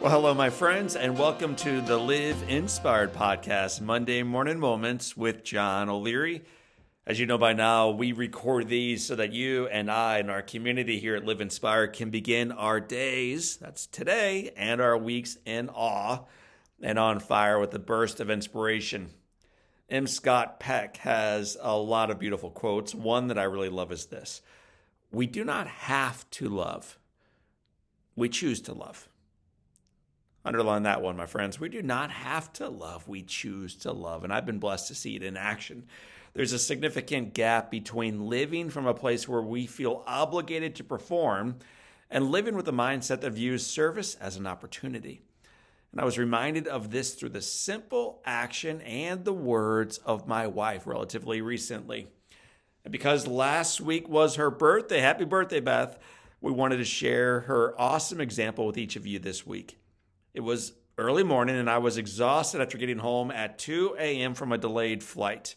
Well, hello, my friends, and welcome to the Live Inspired podcast, Monday Morning Moments with John O'Leary. As you know by now, we record these so that you and I and our community here at Live Inspired can begin our days, that's today, and our weeks in awe and on fire with a burst of inspiration. M. Scott Peck has a lot of beautiful quotes. One that I really love is this: we do not have to love, we choose to love. Underline that one, my friends. We do not have to love. We choose to love. And I've been blessed to see it in action. There's a significant gap between living from a place where we feel obligated to perform and living with a mindset that views service as an opportunity. And I was reminded of this through the simple action and the words of my wife relatively recently. And because last week was her birthday, happy birthday, Beth, we wanted to share her awesome example with each of you this week. It was early morning, and I was exhausted after getting home at 2 a.m. from a delayed flight.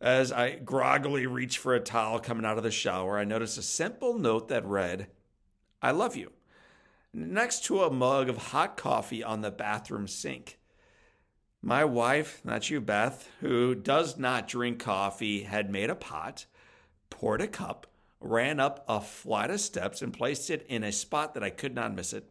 As I groggily reached for a towel coming out of the shower, I noticed a simple note that read, "I love you," next to a mug of hot coffee on the bathroom sink. My wife, not you, Beth, who does not drink coffee, had made a pot, poured a cup, ran up a flight of steps, and placed it in a spot that I could not miss it.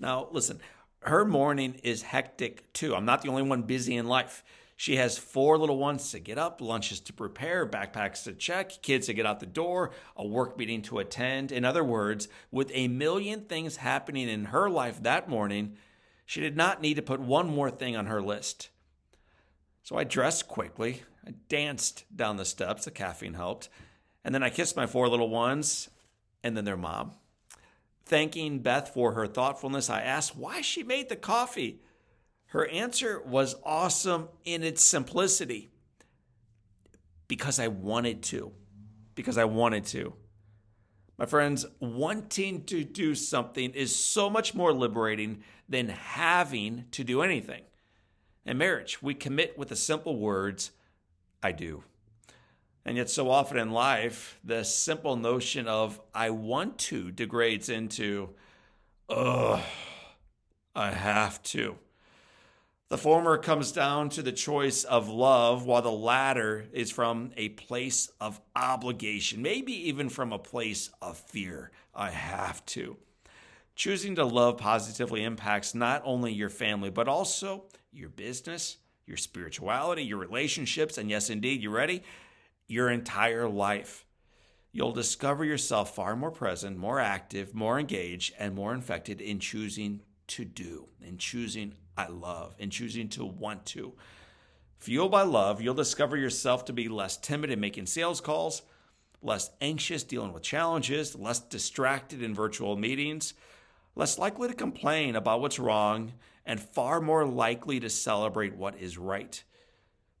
Now, listen, her morning is hectic too. I'm not the only one busy in life. She has 4 little ones to get up, lunches to prepare, backpacks to check, kids to get out the door, a work meeting to attend. In other words, with a million things happening in her life that morning, she did not need to put one more thing on her list. So I dressed quickly. I danced down the steps. The caffeine helped. And then I kissed my 4 little ones and then their mom. Thanking Beth for her thoughtfulness, I asked why she made the coffee. Her answer was awesome in its simplicity. Because I wanted to. Because I wanted to. My friends, wanting to do something is so much more liberating than having to do anything. In marriage, we commit with the simple words, "I do." And yet so often in life, the simple notion of "I want to" degrades into, "Ugh, I have to." The former comes down to the choice of love, while the latter is from a place of obligation, maybe even from a place of fear. I have to. Choosing to love positively impacts not only your family, but also your business, your spirituality, your relationships, and yes, indeed, you ready? Your entire life. You'll discover yourself far more present, more active, more engaged, and more infected in choosing to do, in choosing I love, in choosing to want to. Fueled by love, you'll discover yourself to be less timid in making sales calls, less anxious dealing with challenges, less distracted in virtual meetings, less likely to complain about what's wrong, and far more likely to celebrate what is right.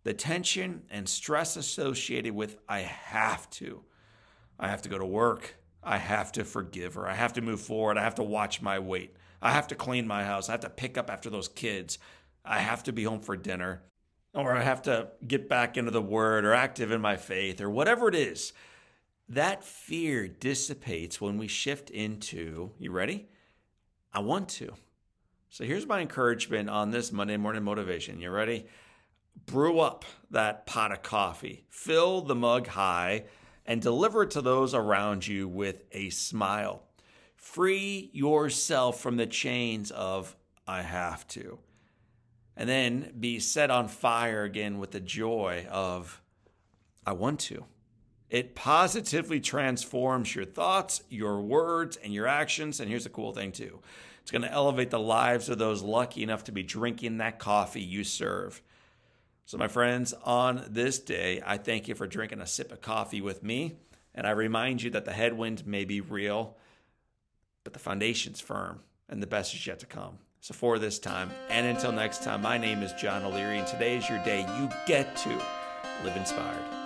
The tension and stress associated with I have to go to work, I have to forgive her, I have to move forward, I have to watch my weight, I have to clean my house, I have to pick up after those kids, I have to be home for dinner, or I have to get back into the Word or active in my faith or whatever it is. That fear dissipates when we shift into, you ready? I want to. So here's my encouragement on this Monday morning motivation. You ready? Brew up that pot of coffee, fill the mug high, and deliver it to those around you with a smile. Free yourself from the chains of I have to, and then be set on fire again with the joy of I want to. It positively transforms your thoughts, your words, and your actions. And here's the cool thing too. It's going to elevate the lives of those lucky enough to be drinking that coffee you serve. So my friends, on this day, I thank you for drinking a sip of coffee with me. And I remind you that the headwind may be real, but the foundation's firm and the best is yet to come. So for this time and until next time, my name is John O'Leary, and today is your day. You get to live inspired.